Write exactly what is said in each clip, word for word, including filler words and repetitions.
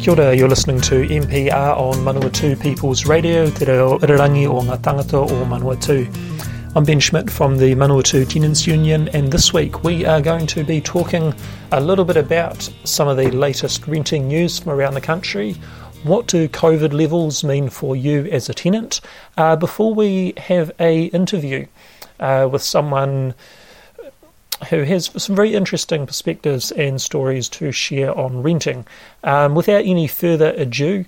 Kia ora, you're listening to M P R on Manawatu People's Radio, Te Reo Irirangi o Ngā Tangata o Manawatu. I'm Ben Schmidt from the Manawatu Tenants Union, and this week we are going to be talking a little bit about some of the latest renting news from around the country. What do COVID levels mean for you as a tenant? Uh, before we have an interview uh, with someone who has some very interesting perspectives and stories to share on renting. Um, without any further ado,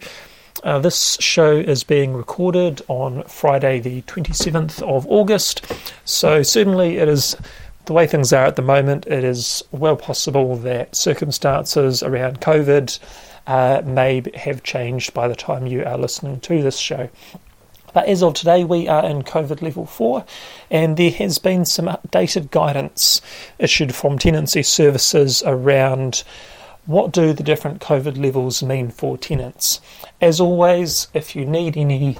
uh, this show is being recorded on Friday the twenty-seventh of August, so certainly it is, the way things are at the moment, it is well possible that circumstances around COVID uh, may have changed by the time you are listening to this show. But as of today, we are in COVID level four, and there has been some updated guidance issued from Tenancy Services around what do the different COVID levels mean for tenants. As always, if you need any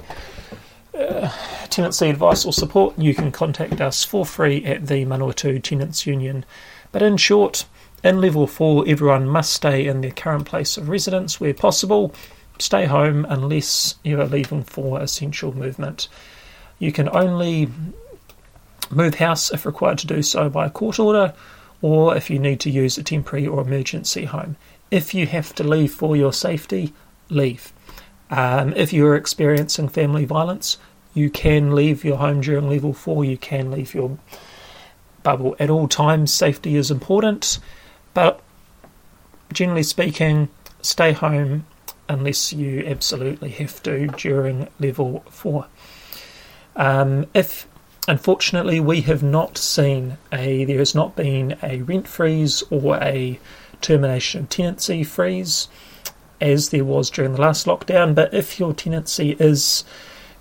uh, tenancy advice or support, you can contact us for free at the Manawatu Tenants Union. But in short, in level four, everyone must stay in their current place of residence where possible. Stay home unless you are leaving for essential movement. You can only move house if required to do so by a court order, or if you need to use a temporary or emergency home. If you have to leave for your safety, leave. Um, if you are experiencing family violence, you can leave your home during level four. You can leave your bubble at all times. Safety is important, but generally speaking, stay home unless you absolutely have to during level four. Um, if, unfortunately, we have not seen a, there has not been a rent freeze or a termination of tenancy freeze as there was during the last lockdown, but if your tenancy is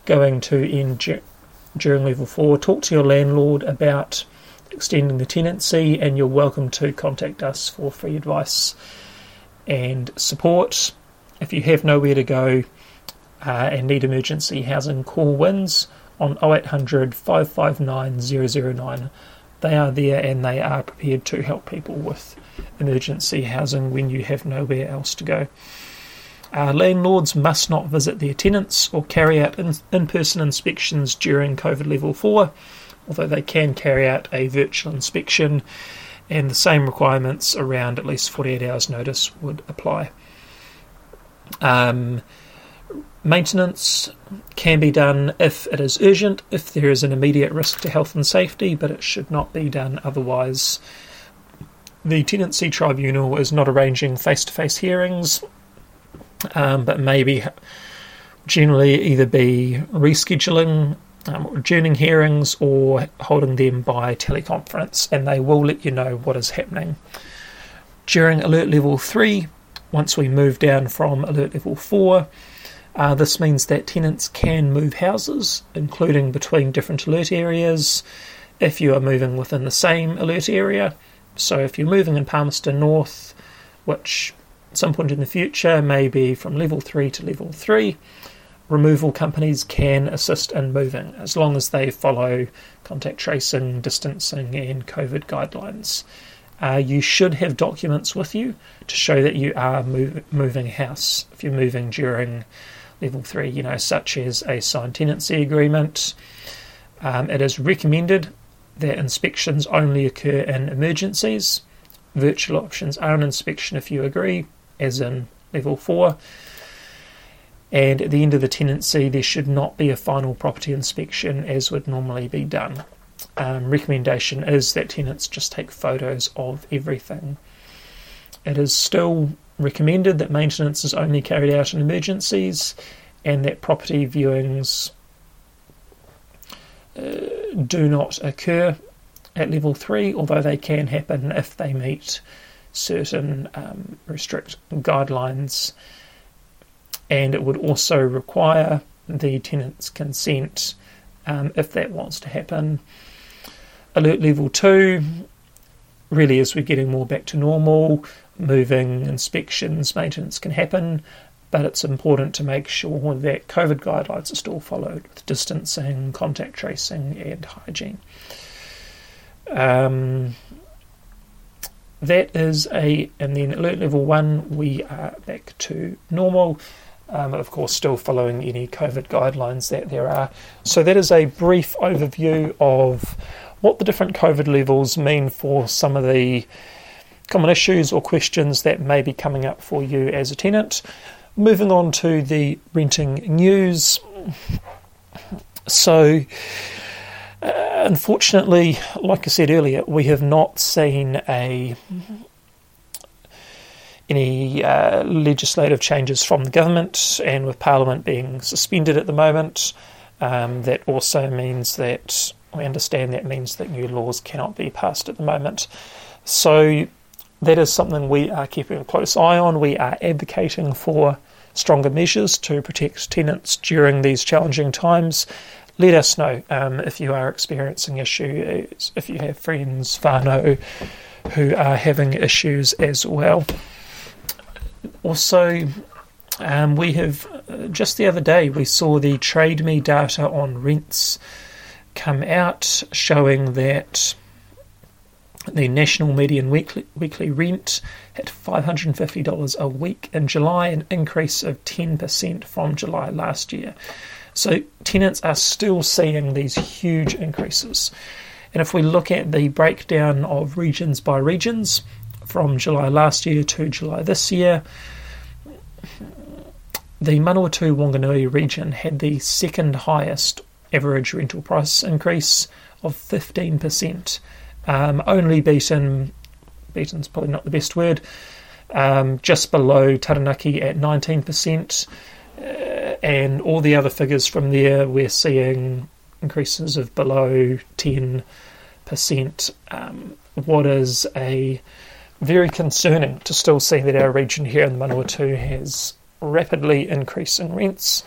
going to end du- during level four, talk to your landlord about extending the tenancy, and you're welcome to contact us for free advice and support. If you have nowhere to go uh, and need emergency housing, call WINS on oh eight hundred, five five nine, zero zero nine. They are there and they are prepared to help people with emergency housing when you have nowhere else to go. Uh, landlords must not visit their tenants or carry out in- in-person inspections during COVID level four, although they can carry out a virtual inspection, and the same requirements around at least forty-eight hours notice would apply. Um, maintenance can be done if it is urgent, if there is an immediate risk to health and safety, but it should not be done otherwise. The Tenancy Tribunal is not arranging face-to-face hearings, um, but maybe generally either be rescheduling um, or adjourning hearings or holding them by teleconference, and they will let you know what is happening. During Alert Level three, once we move down from Alert Level four, uh, this means that tenants can move houses, including between different alert areas, if you are moving within the same alert area. So if you're moving in Palmerston North, which at some point in the future may be from Level three to Level three, removal companies can assist in moving, as long as they follow contact tracing, distancing and COVID guidelines. Uh, you should have documents with you to show that you are move, moving house if you're moving during level three, you know, such as a signed tenancy agreement. Um, it is recommended that inspections only occur in emergencies. Virtual options are an inspection if you agree, as in level four. And at the end of the tenancy, there should not be a final property inspection as would normally be done. Um, recommendation is that tenants just take photos of everything. It is still recommended that maintenance is only carried out in emergencies and that property viewings uh, do not occur at level three, although they can happen if they meet certain um, restrict guidelines. And it would also require the tenant's consent um, if that wants to happen. Alert level two, really as we're getting more back to normal, moving, inspections, maintenance can happen, but it's important to make sure that COVID guidelines are still followed with distancing, contact tracing and hygiene. Um, that is a, and then alert level one, we are back to normal, um, of course still following any COVID guidelines that there are. So that is a brief overview of what the different COVID levels mean for some of the common issues or questions that may be coming up for you as a tenant. Moving on to the renting news. So uh, unfortunately, like I said earlier, we have not seen a any uh, legislative changes from the government, and with Parliament being suspended at the moment, um, that also means that we understand that means that new laws cannot be passed at the moment. So that is something we are keeping a close eye on. We are advocating for stronger measures to protect tenants during these challenging times. Let us know um, if you are experiencing issues, if you have friends, whānau, who are having issues as well. Also, um, we have, uh, just the other day, we saw the Trade Me data on rents come out, showing that the national median weekly, weekly rent at five hundred fifty dollars a week in July, an increase of ten percent from July last year. So tenants are still seeing these huge increases. And if we look at the breakdown of regions by regions from July last year to July this year, the Manawatu-Wanganui region had the second highest average rental price increase of fifteen percent. Um, only beaten, beaten's probably not the best word, um, just below Taranaki at nineteen percent, uh, and all the other figures from there we're seeing increases of below ten percent, um, what is a very concerning to still see that our region here in the Manawatu has rapidly increasing rents.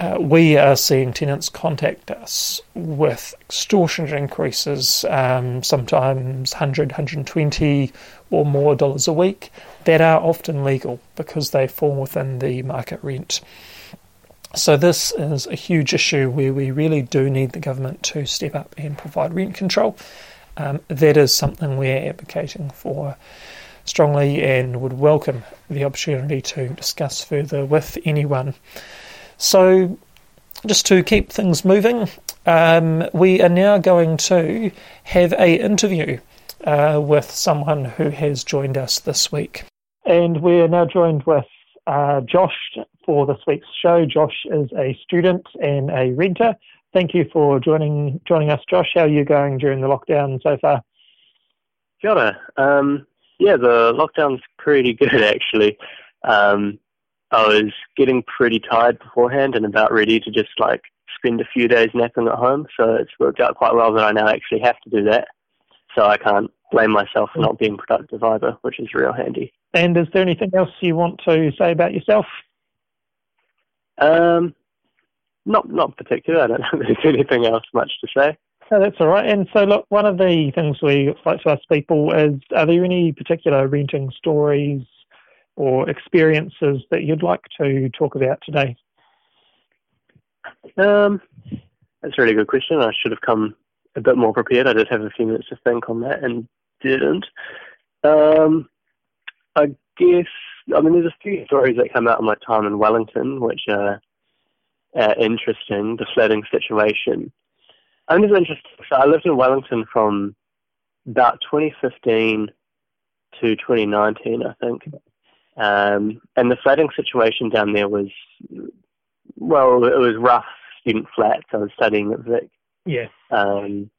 Uh, we are seeing tenants contact us with extortionate increases, um, sometimes one hundred, one hundred twenty or more dollars a week, that are often legal because they fall within the market rent. So this is a huge issue where we really do need the government to step up and provide rent control. Um, that is something we're advocating for strongly and would welcome the opportunity to discuss further with anyone. So, just to keep things moving, um, we are now going to have a interview uh, with someone who has joined us this week. And we are now joined with uh, Josh for this week's show. Josh is a student and a renter. Thank you for joining joining us, Josh. How are you going during the lockdown so far? Kia ora. Um, yeah, the lockdown's pretty good, actually. Um I was getting pretty tired beforehand and about ready to just like spend a few days napping at home. So it's worked out quite well that I now actually have to do that. So I can't blame myself for not being productive either, which is real handy. And is there anything else you want to say about yourself? Um, not not particular. I don't know if there's anything else much to say. No, that's all right. And so look, one of the things we like to ask people is, are there any particular renting stories or experiences that you'd like to talk about today? Um, that's a really good question. I should have come a bit more prepared. I did have a few minutes to think on that and didn't. Um, I guess, I mean, there's a few stories that come out of my time in Wellington, which are, are interesting. The flooding situation. I mean, it's interesting. So I lived in Wellington from about twenty fifteen to twenty nineteen, I think. Um, and the flooding situation down there was, well, it was rough student flats. I was studying at Vic. Yeah. Um,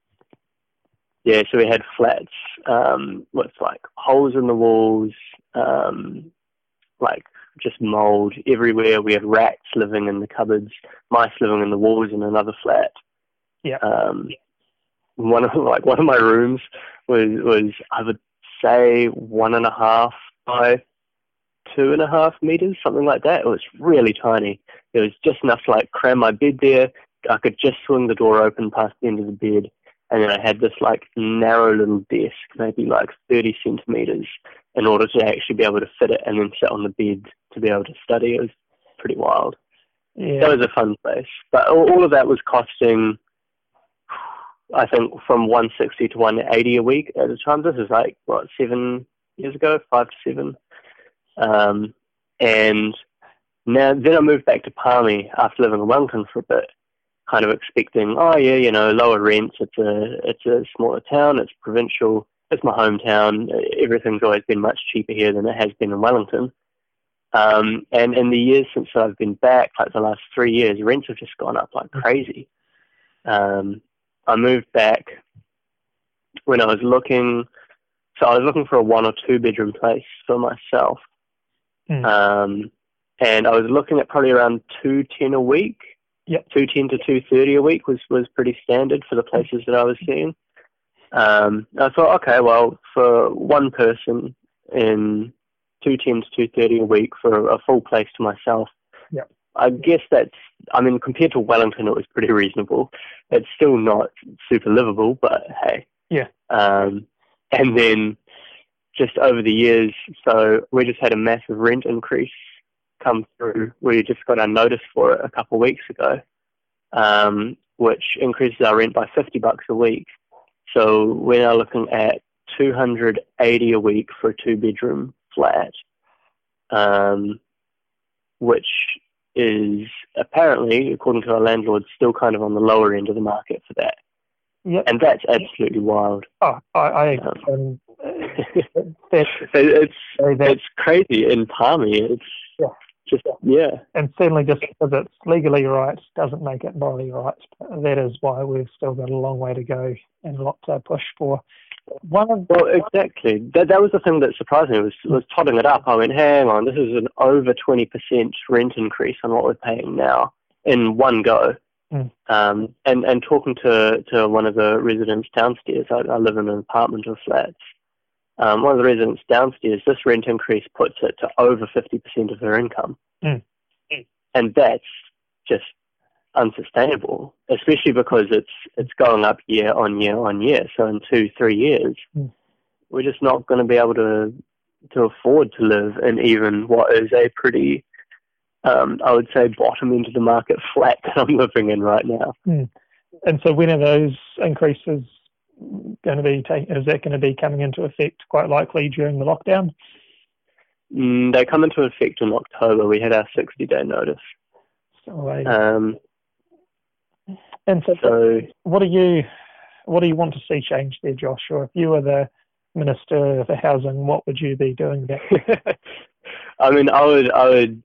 yeah, so we had flats, um, with like holes in the walls, um, like just mold everywhere. We had rats living in the cupboards, mice living in the walls in another flat. Yeah. Um, yeah. One of like one of my rooms was, was I would say one and a half by two and a half meters, something like that. It was really tiny. There was just enough to like cram my bed there. I could just swing the door open past the end of the bed. And then I had this like narrow little desk, maybe like thirty centimeters, in order to actually be able to fit it and then sit on the bed to be able to study. It was pretty wild. Yeah. That was a fun place. But all of that was costing, I think, from one sixty to one eighty a week at the time. This is like, what, seven years ago, five to seven. Um, and now then I moved back to Palmy after living in Wellington for a bit, kind of expecting, oh yeah, you know, lower rents, it's a, it's a smaller town, it's provincial, it's my hometown, everything's always been much cheaper here than it has been in Wellington. Um, and in the years since I've been back, like the last three years, rents have just gone up like crazy. Um, I moved back when I was looking, so I was looking for a one or two bedroom place for myself. Mm. Um, and I was looking at probably around two ten a week. Yep. two ten to two thirty a week was, was pretty standard for the places that I was seeing. Um, I thought, okay, well, for one person in two ten to two thirty a week for a full place to myself, yep. I guess that's, I mean, compared to Wellington, it was pretty reasonable. It's still not super livable, but hey. Yeah. Um, and then just over the years, so we just had a massive rent increase come through. We just got our notice for it a couple of weeks ago, um, which increases our rent by fifty bucks a week. So we're now looking at two eighty a week for a two-bedroom flat, um, which is apparently, according to our landlord, still kind of on the lower end of the market for that. Yep. And that's absolutely wild. Oh, I, I um, um, that's, it's so that, it's crazy in Palmy. It's yeah. Just, yeah. And certainly just because it's legally right doesn't make it morally right. That is why we've still got a long way to go and a lot to push for. One of the, well, exactly. That that was the thing that surprised me, was, was totting it up. I went, hang on, this is an over twenty percent rent increase on what we're paying now in one go. Mm. Um, and, and talking to, to one of the residents downstairs, I, I live in an apartment of flats. Um, one of the residents downstairs, this rent increase puts it to over fifty percent of her income. Mm. Mm. And that's just unsustainable, especially because it's it's going up year on year on year. So in two, three years, mm. we're just not going to be able to to afford to live in even what is a pretty, um, I would say, bottom end of the market flat that I'm living in right now. Mm. And so when are those increases going to be taken? Is that going to be coming into effect quite likely during the lockdown? Mm, they come into effect in October. We had our sixty day notice. So, uh, um, and so, so, what do you, what do you want to see change there, Josh? Or if you were the minister for housing, what would you be doing there? I mean, I would, I would.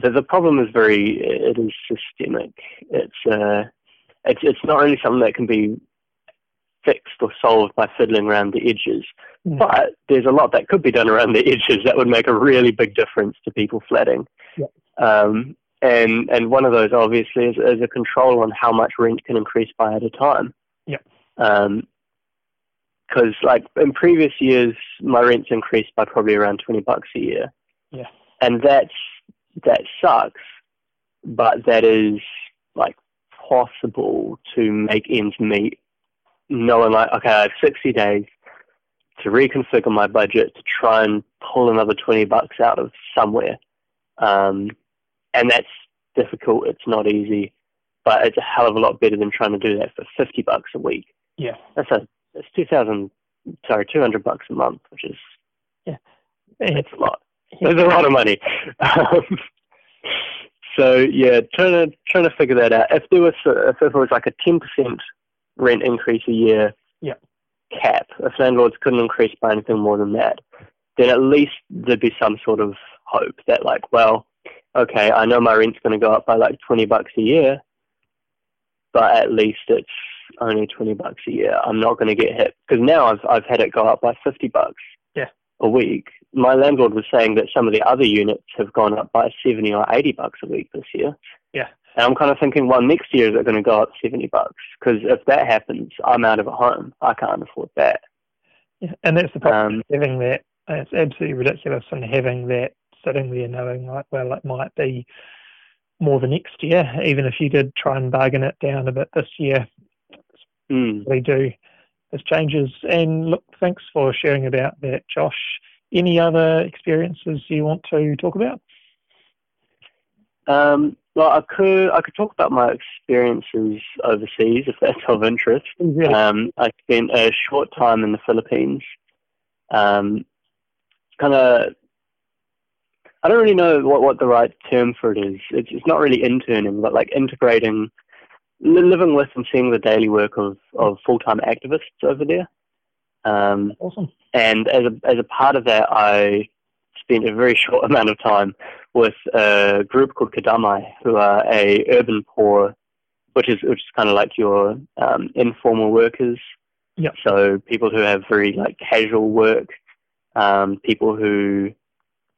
The, the problem is very, it is systemic. It's, uh, it's, it's not only something that can be fixed or solved by fiddling around the edges, mm. but there's a lot that could be done around the edges that would make a really big difference to people flatting. Yeah. Um, and and one of those obviously is, is a control on how much rent can increase by at a time. Yeah. Um, because like in previous years, my rent's increased by probably around twenty bucks a year. Yeah. And that's that sucks, but that is like possible to make ends meet. Knowing like, okay, I have sixty days to reconfigure my budget to try and pull another twenty bucks out of somewhere. Um, and that's difficult. It's not easy, but it's a hell of a lot better than trying to do that for fifty bucks a week. Yeah. That's a, that's two thousand, sorry, two hundred bucks a month, which is, yeah, it's a lot. It's a lot of money. Um, so yeah, trying to, trying to figure that out. If there was, if it was like a ten percent rent increase a year, yeah, cap, if landlords couldn't increase by anything more than that, then at least there'd be some sort of hope that like, well, okay, I know my rent's going to go up by like twenty bucks a year, but at least it's only twenty bucks a year. I'm not going to get hit, because now I've I've had it go up by fifty bucks yeah. a week. My landlord was saying that some of the other units have gone up by seventy or eighty bucks a week this year. Yeah. And I'm kind of thinking, well, next year is it going to go up seventy bucks? Because if that happens, I'm out of a home. I can't afford that. Yeah, and that's the problem. Um, having that, it's absolutely ridiculous. And having that sitting there, knowing like, well, it might be more the next year, even if you did try and bargain it down a bit this year. Mm. They do as changes. And look, thanks for sharing about that, Josh. Any other experiences you want to talk about? Um, well, I could I could talk about my experiences overseas, if that's of interest. Exactly. Um, I spent a short time in the Philippines. Um, kind of, I don't really know what, what the right term for it is. It's, it's not really interning, but like integrating, living with and seeing the daily work of, of full-time activists over there. Um, awesome. And as a, as a part of that, I spent a very short amount of time with a group called Kadamai, who are a urban poor, which is which is kind of like your um, informal workers. Yep. So people who have very like casual work, um, people who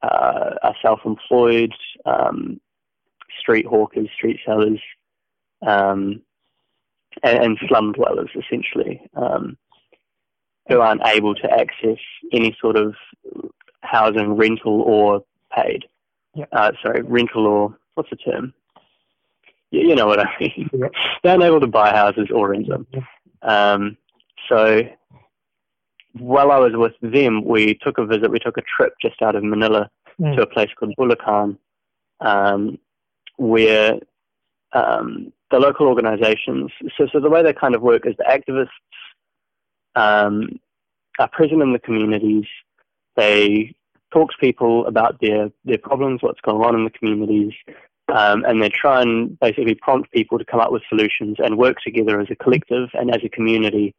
uh, are self-employed, um, street hawkers, street sellers, um, and, and slum dwellers, essentially, um, who aren't able to access any sort of housing, rental or paid. Yep. Uh, sorry, rental or what's the term? You, you know what I mean. Yep. They're unable to buy houses or rent them. Yep. Um, so while I was with them, we took a visit. We took a trip just out of Manila mm. to a place called Bulacan, um, where um, the local organizations, so, so the way they kind of work is the activists um, are present in the communities. They talk to people about their, their problems, what's going on in the communities, um, and they try and basically prompt people to come up with solutions and work together as a collective and as a community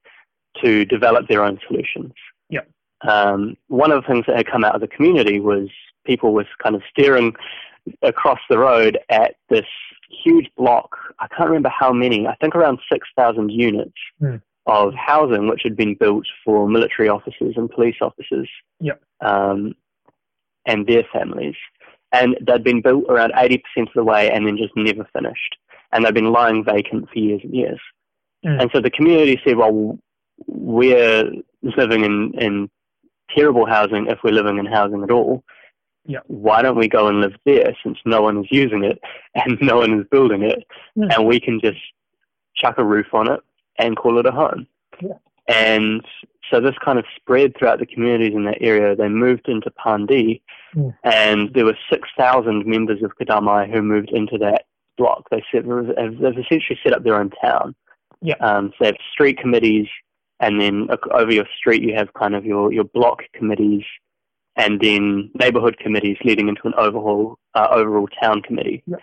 to develop their own solutions. Yeah. Um, one of the things that had come out of the community was people was kind of staring across the road at this huge block. I can't remember how many, I think around six thousand units mm. of housing, which had been built for military officers and police officers. Yeah. Um, and their families. And they'd been built around eighty percent of the way and then just never finished. And they'd been lying vacant for years and years. Mm. And so the community said, well, we're living in, in terrible housing if we're living in housing at all. Yeah. Why don't we go and live there since no one is using it and no one is building it? Mm. And we can just chuck a roof on it and call it a home. Yeah. And so this kind of spread throughout the communities in that area. They moved into Pandi, yeah. and there were six thousand members of Kadamai who moved into that block. They set, they've essentially set up their own town. Yeah. Um, so they have street committees, and then over your street you have kind of your, your block committees, and then neighbourhood committees leading into an overhaul, uh, overall town committee. Yeah.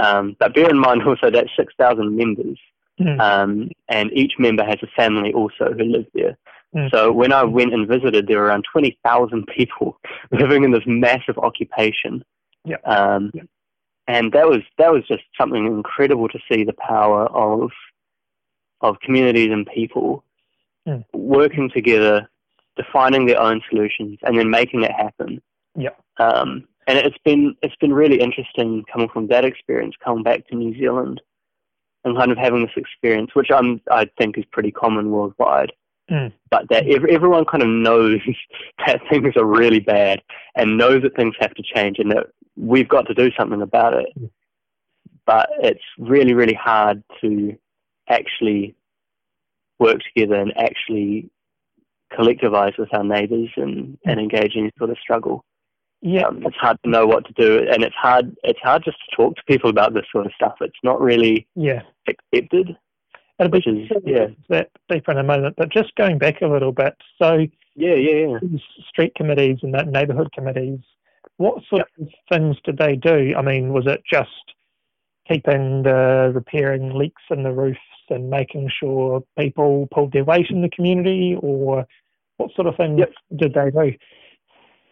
Um, but bear in mind also that six thousand members, mm. um, and each member has a family also who lives there. Mm. So when I went and visited, there were around twenty thousand people living in this massive occupation. Yeah. Um, yeah. And that was that was just something incredible to see, the power of of communities and people mm. working together, defining their own solutions, and then making it happen. Yeah. Um, and it's been it's been really interesting coming from that experience, coming back to New Zealand, and kind of having this experience, which I'm I think is pretty common worldwide. Mm. But that ev- everyone kind of knows that things are really bad and knows that things have to change and that we've got to do something about it. Mm. But it's really, really hard to actually work together and actually collectivise with our neighbours and, and engage in any sort of struggle. Yeah, um, it's hard to know what to do, and it's hard. It's hard just to talk to people about this sort of stuff. It's not really yeah. accepted. It'll be is, yeah. that deeper in a moment, but just going back a little bit. So, yeah, yeah, yeah. These street committees and that neighbourhood committees, what sort yep. of things did they do? I mean, was it just keeping the repairing leaks in the roofs and making sure people pulled their weight in the community, or what sort of things yep. did they do?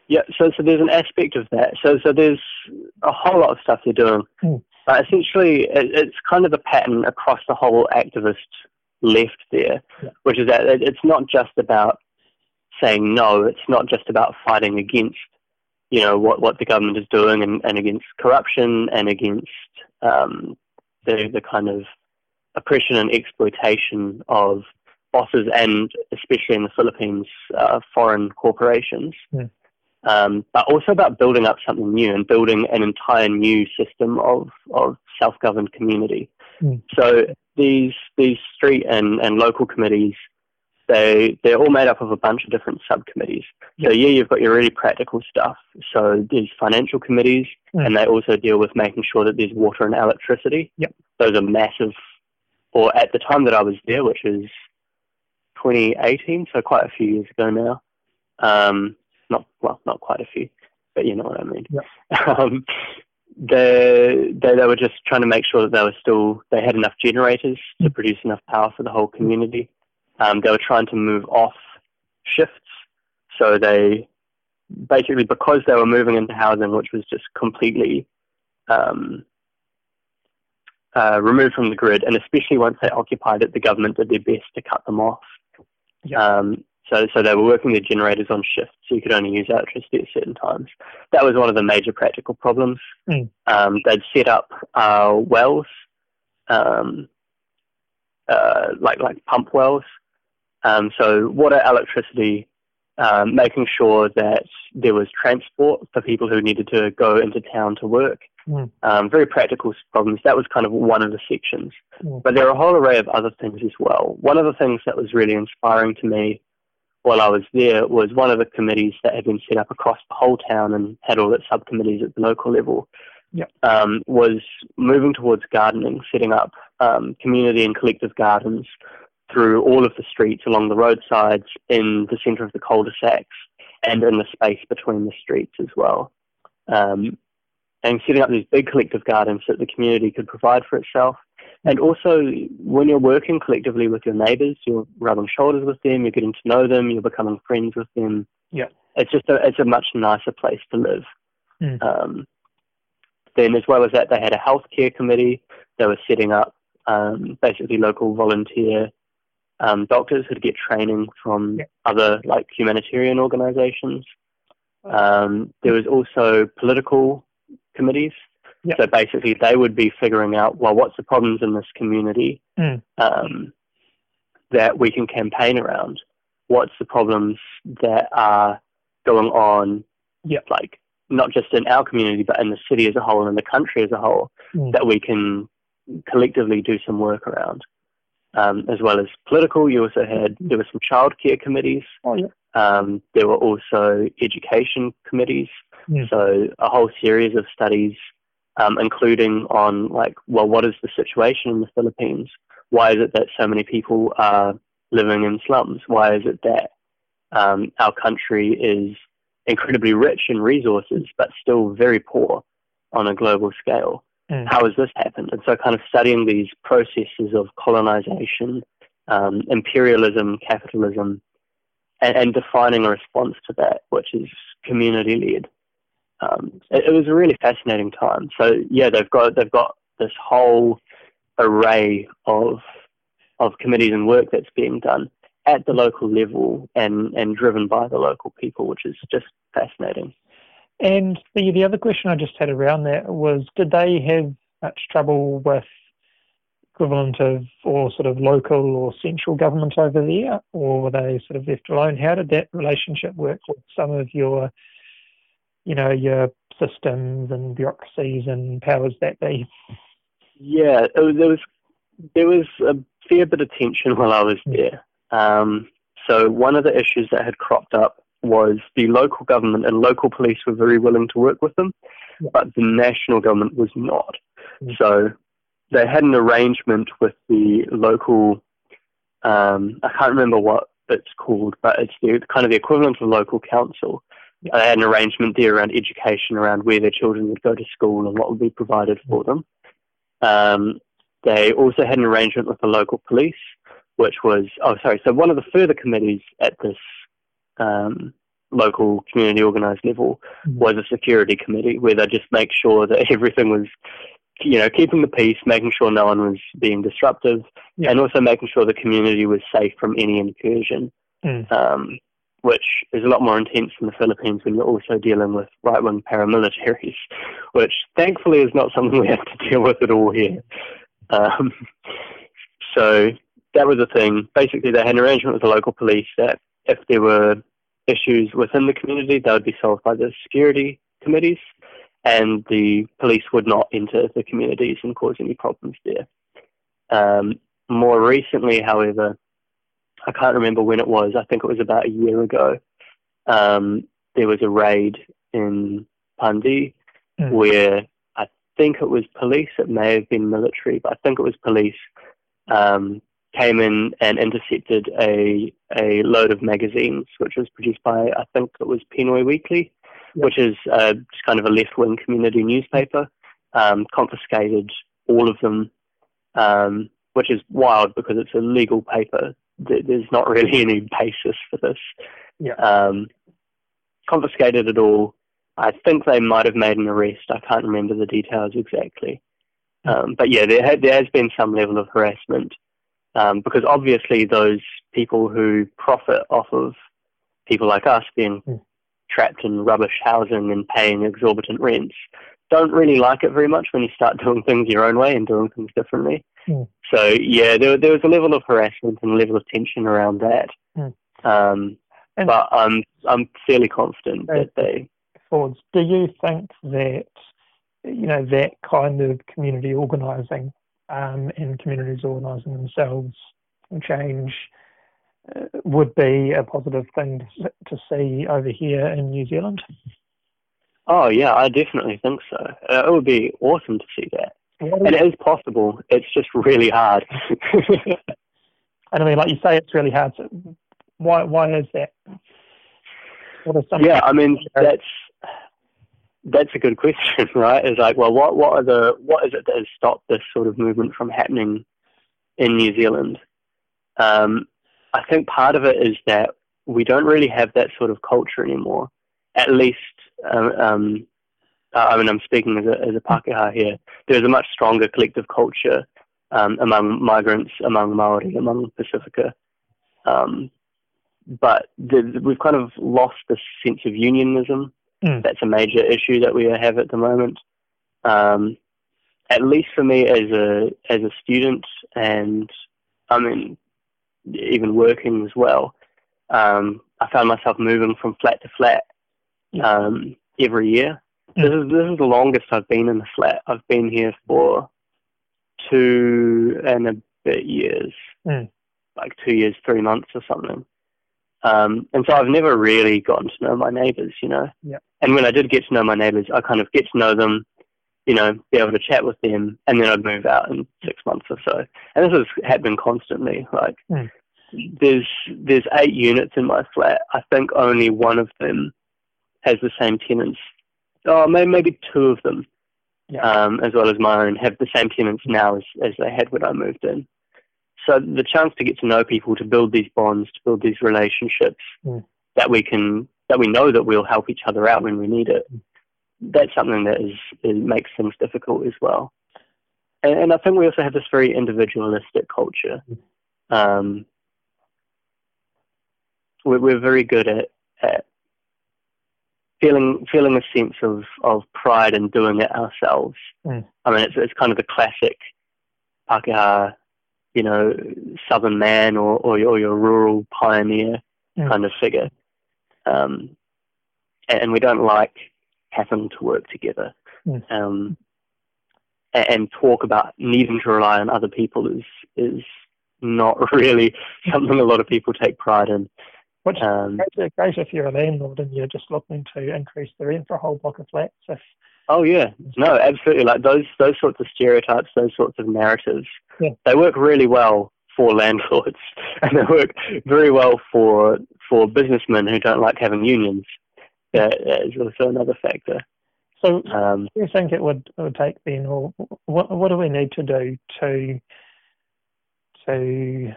Yeah, so so there's an aspect of that. So so there's a whole lot of stuff they're doing. Mm. Uh, essentially, it, it's kind of the pattern across the whole activist left there, yeah. which is that it, it's not just about saying no. It's not just about fighting against, you know, what, what the government is doing and, and against corruption and against um, the the kind of oppression and exploitation of bosses and especially in the Philippines, uh, foreign corporations. Yeah. Um, but also about building up something new and building an entire new system of, of self-governed community. Mm. So these these street and, and local committees, they, they're all made up of a bunch of different subcommittees. Yeah. So yeah, you've got your really practical stuff. So there's financial committees, mm. and they also deal with making sure that there's water and electricity. Yep. Those are massive, or at the time that I was there, which is twenty eighteen, so quite a few years ago now. Um, not well, not quite a few, but you know what I mean. Yep. Um, they, they they were just trying to make sure that they were still they had enough generators to produce enough power for the whole community. Um, they were trying to move off shifts, so they basically, because they were moving into housing which was just completely um, uh, removed from the grid, and especially once they occupied it, the government did their best to cut them off. Yep. Um, so, so they were working their generators on shifts, so you could only use electricity at certain times. That was one of the major practical problems. Mm. Um, they'd set up uh, wells, um, uh, like like pump wells. Um, so water, electricity, um, making sure that there was transport for people who needed to go into town to work. Mm. Um, very practical problems. That was kind of one of the sections. Mm. But there are a whole array of other things as well. One of the things that was really inspiring to me while I was there was one of the committees that had been set up across the whole town and had all its subcommittees at the local level. Yep. Um, was moving towards gardening, setting up um, community and collective gardens through all of the streets, along the roadsides, in the centre of the cul-de-sacs, and in the space between the streets as well. Um, and setting up these big collective gardens that the community could provide for itself. And also, when you're working collectively with your neighbours, you're rubbing shoulders with them, you're getting to know them, you're becoming friends with them. Yeah, it's just a, it's a much nicer place to live. Mm. Um, then, as well as that, they had a healthcare committee. They were setting up um, basically local volunteer um, doctors who'd get training from yeah. other like humanitarian organisations. Um, there was also political committees. Yep. So basically they would be figuring out, well, what's the problems in this community mm. um, that we can campaign around? What's the problems that are going on, yep. like not just in our community, but in the city as a whole and in the country as a whole, mm. that we can collectively do some work around? Um, as well as political, you also had, there were some childcare committees. Oh, yeah. Um, there were also education committees. Mm. So a whole series of studies Um, including on, like, well, what is the situation in the Philippines? Why is it that so many people are living in slums? Why is it that um, our country is incredibly rich in resources but still very poor on a global scale? Mm. How has this happened? And so kind of studying these processes of colonization, um, imperialism, capitalism, and, and defining a response to that, which is community-led. Um, it, it was a really fascinating time. So yeah, they've got they've got this whole array of of committees and work that's being done at the local level and, and driven by the local people, which is just fascinating. And the the other question I just had around that was, did they have much trouble with equivalent of or sort of local or central government over there, or were they sort of left alone? How did that relationship work with some of your you know, your systems and bureaucracies and powers that be? Yeah, it was, it was, there was a fair bit of tension while I was there. Um, so one of the issues that had cropped up was the local government and local police were very willing to work with them, yeah. but the national government was not. Mm. So they had an arrangement with the local, um, I can't remember what it's called, but it's the kind of the equivalent of local council. They had an arrangement there around education, around where their children would go to school and what would be provided for them. Um, they also had an arrangement with the local police, which was, oh, sorry, so one of the further committees at this um, local community organised level was a security committee where they just make sure that everything was, you know, keeping the peace, making sure no one was being disruptive, yeah. and also making sure the community was safe from any incursion. Mm. Um which is a lot more intense in the Philippines when you're also dealing with right-wing paramilitaries, which thankfully is not something we have to deal with at all here. Um, so that was the thing. Basically, they had an arrangement with the local police that if there were issues within the community, they would be solved by the security committees, and the police would not enter the communities and cause any problems there. Um, more recently, however, I can't remember when it was, I think it was about a year ago, um, there was a raid in Pandi mm. where I think it was police, it may have been military, but I think it was police, um, came in and intercepted a a load of magazines, which was produced by, I think it was Pinoy Weekly, yep. which is uh, just kind of a left-wing community newspaper, um, confiscated all of them, um, which is wild because it's a legal paper. There's not really any basis for this. Yep. Um, confiscated it all. I think they might have made an arrest. I can't remember the details exactly. Um, but yeah, there, ha- there has been some level of harassment. Um, because obviously those people who profit off of people like us being mm. trapped in rubbish housing and paying exorbitant rents don't really like it very much when you start doing things your own way and doing things differently. Mm. So, yeah, there, there was a level of harassment and a level of tension around that. Mm. Um, and, but I'm, I'm fairly confident that they... Forwards, do you think that, you know, that kind of community organising Um, and communities organising themselves and change uh, would be a positive thing to, to see over here in New Zealand? Oh, yeah, I definitely think so. Uh, it would be awesome to see that. And it is possible. It's just really hard. And I mean, like you say, it's really hard. So why, why is that? What are some yeah, I mean, that's... That's a good question, right? It's like, well, what what are the what is it that has stopped this sort of movement from happening in New Zealand? Um, I think part of it is that we don't really have that sort of culture anymore. At least, um, um, I mean, I'm speaking as a as a Pākehā here. There's a much stronger collective culture um, among migrants, among Māori, among Pasifika, um, but the, we've kind of lost this sense of unionism. Mm. That's a major issue that we have at the moment. Um, at least for me as a as a student, and I mean, even working as well, um, I found myself moving from flat to flat um, every year. Mm. This is this is the longest I've been in a flat. I've been here for two and a bit years, mm. like two years, three months or something. Um, and so I've never really gotten to know my neighbours, you know. Yep. And when I did get to know my neighbours, I kind of get to know them, you know, be able to chat with them, and then I'd move out in six months or so. And this has happened constantly. Like, mm. there's there's eight units in my flat. I think only one of them has the same tenants. Oh, maybe, maybe two of them, yep. um, as well as my own, have the same tenants now as, as they had when I moved in. So the chance to get to know people, to build these bonds, to build these relationships mm. that we can, that we know that we'll help each other out when we need it. That's something that is, it makes things difficult as well. And, and I think we also have this very individualistic culture. Um, we're, we're very good at, at feeling feeling a sense of, of pride in doing it ourselves. Mm. I mean, it's it's kind of the classic Pākehā, you know, southern man or, or, or your rural pioneer mm. kind of figure. Um, and, and we don't like having to work together. Mm. Um, and, and talk about needing to rely on other people is is not really something a lot of people take pride in. Which um, is great if you're a landlord and you're just looking to increase the rent for a whole block of flats. If, Oh yeah, no, absolutely. Like those, those sorts of stereotypes, those sorts of narratives, yeah. they work really well for landlords, and they work very well for for businessmen who don't like having unions. That is also another factor. So, um, do you think it would it would take then, or what what do we need to do to to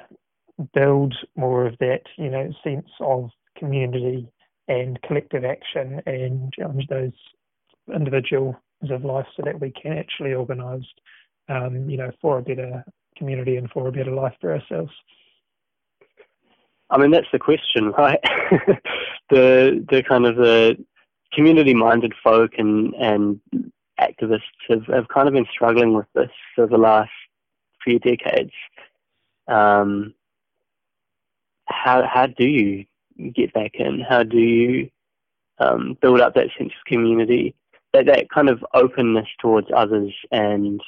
build more of that, you know, sense of community and collective action and challenge those individuals of life so that we can actually organise, um, you know, for a better community and for a better life for ourselves? I mean, that's the question, right? the the kind of the community-minded folk and, and activists have, have kind of been struggling with this for the last few decades. Um, how how do you get back in? How do you um, build up that sense of community? that, that kind of openness towards others and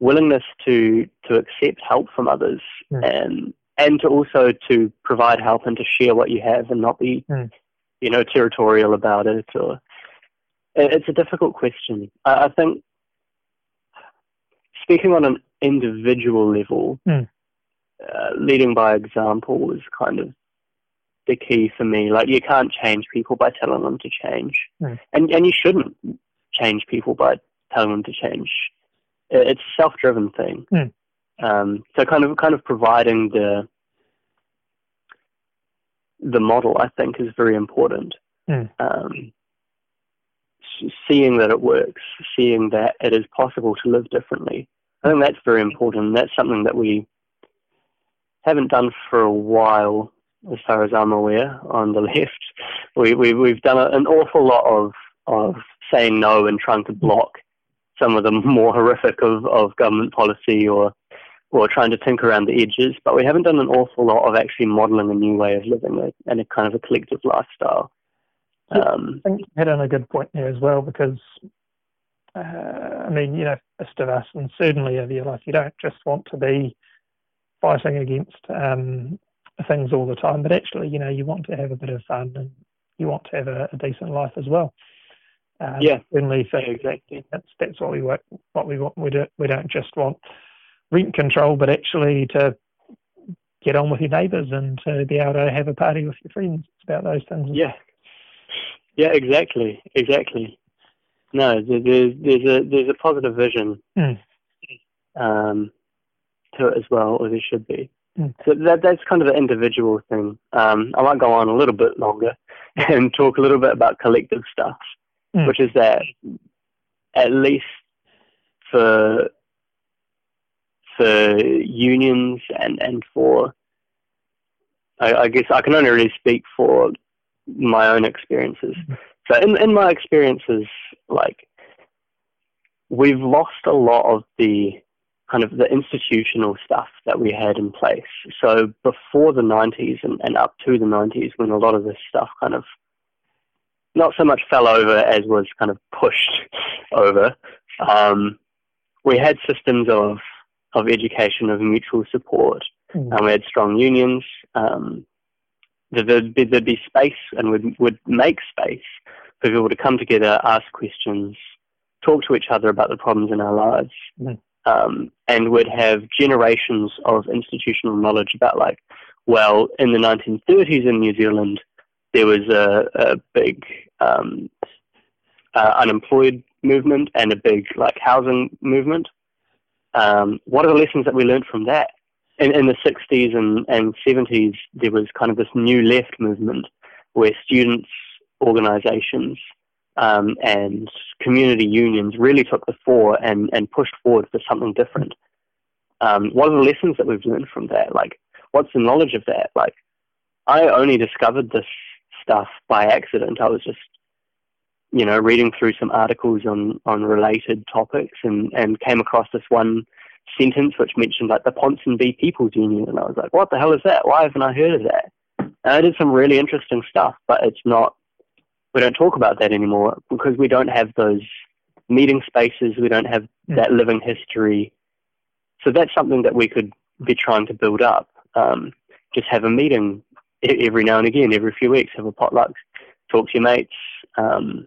willingness to, to accept help from others, mm. and and to also to provide help and to share what you have and not be, mm. you know, territorial about it. Or it's a difficult question. I, I think speaking on an individual level, mm. uh, leading by example is kind of the key for me. Like, you can't change people by telling them to change, mm. and and you shouldn't change people by telling them to change. It's a self-driven thing. Mm. Um, so kind of kind of providing the the model, I think, is very important. Mm. Um, seeing that it works, seeing that it is possible to live differently, I think that's very important. That's something that we haven't done for a while, as far as I'm aware, on the left. We, we, we've done an awful lot of, of saying no and trying to block some of the more horrific of, of government policy, or or trying to tinker around the edges, but we haven't done an awful lot of actually modelling a new way of living a, and a kind of a collective lifestyle. Um, I think you hit on a good point there as well, because, uh, I mean, you know, most of us, and certainly over your life, you don't just want to be fighting against um, things all the time, but actually, you know, you want to have a bit of fun and you want to have a, a decent life as well. Um, yeah, certainly for, exactly. That's that's what we work, what we want. We don't we don't just want rent control, but actually to get on with your neighbours and to be able to have a party with your friends. It's about those things. Yeah, yeah, exactly, exactly. No, there's there's a there's a positive vision mm. um, to it as well, or there should be. Mm. So that that's kind of an individual thing. Um, I might go on a little bit longer and talk a little bit about collective stuff. Mm. Which is that, at least for for unions and, and for, I, I guess I can only really speak for my own experiences. Mm. So in in my experiences, like, we've lost a lot of the kind of the institutional stuff that we had in place. So before the nineties and, and up to the nineties, when a lot of this stuff kind of not so much fell over as was kind of pushed over. Um, we had systems of, of education, of mutual support. Mm. Um, we had strong unions. Um, there'd, be, there'd be space, and we'd, we'd make space for people to come together, ask questions, talk to each other about the problems in our lives. Mm. Um, and we'd have generations of institutional knowledge about, like, well, in the nineteen thirties in New Zealand, there was a, a big um, uh, unemployed movement and a big like housing movement. Um, what are the lessons that we learned from that? In, in the sixties and, and seventies, there was kind of this new left movement where students, organisations um, and community unions really took the fore and, and pushed forward for something different. Um, what are the lessons that we've learned from that? Like, what's the knowledge of that? Like, I only discovered this stuff by accident. I was just, you know, reading through some articles on, on related topics and, and came across this one sentence which mentioned, like, the Ponsonby People's Union, and I was like, what the hell is that? Why haven't I heard of that? And I did some really interesting stuff, but it's not, we don't talk about that anymore because we don't have those meeting spaces, we don't have mm. that living history. So that's something that we could be trying to build up. Um, just have a meeting every now and again, every few weeks, have a potluck, talk to your mates um,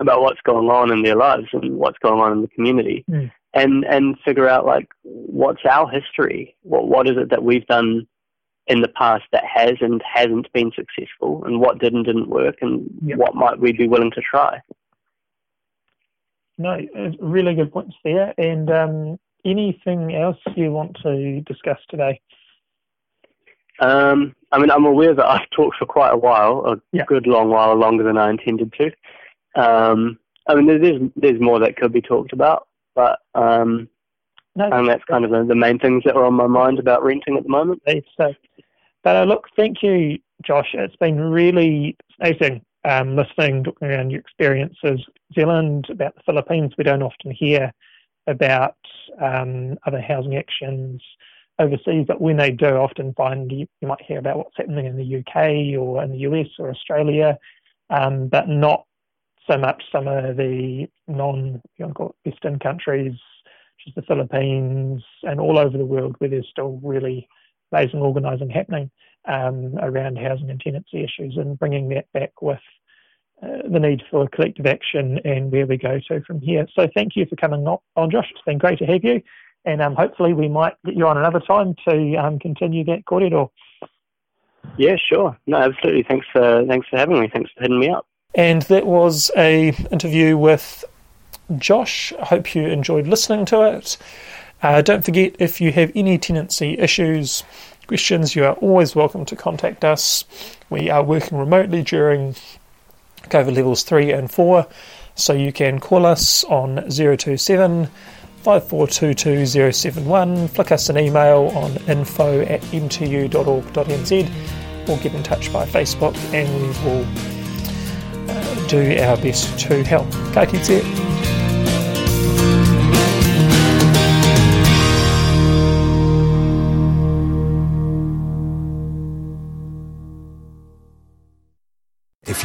about what's going on in their lives and what's going on in the community, mm. and and figure out, like, what's our history, what what is it that we've done in the past that has and hasn't been successful, and what did and didn't work, and yep. what might we be willing to try. No, really good points there. And um, anything else you want to discuss today? Um, I mean, I'm aware that I've talked for quite a while, a yeah. good long while, longer than I intended to. Um, I mean, there's there's more that could be talked about, but um, no, and that's kind of the, the main things that are on my mind about renting at the moment. So, but uh, look, thank you, Josh. It's been really amazing um, listening, talking around your experiences, New Zealand, about the Philippines. We don't often hear about um, other housing actions overseas, but when they do, often find you, you might hear about what's happening in the U K or in the U S or Australia, um, but not so much some of the non-Western countries, such as the Philippines and all over the world, where there's still really amazing organising happening um, around housing and tenancy issues, and bringing that back with uh, the need for collective action and where we go to from here. So thank you for coming on, Josh. It's been great to have you, and um, hopefully we might get you on another time to um, continue that corridor. Yeah, sure. No, absolutely. Thanks for thanks for having me. Thanks for hitting me up. And that was a interview with Josh. I hope you enjoyed listening to it. Uh, don't forget, if you have any tenancy issues, questions, you are always welcome to contact us. We are working remotely during COVID levels three and four, so you can call us on zero two seven, five four two two zero seven one, flick us an email on info at m t u dot org dot n z, or get in touch by Facebook, and we will uh, do our best to help. Ka kite. If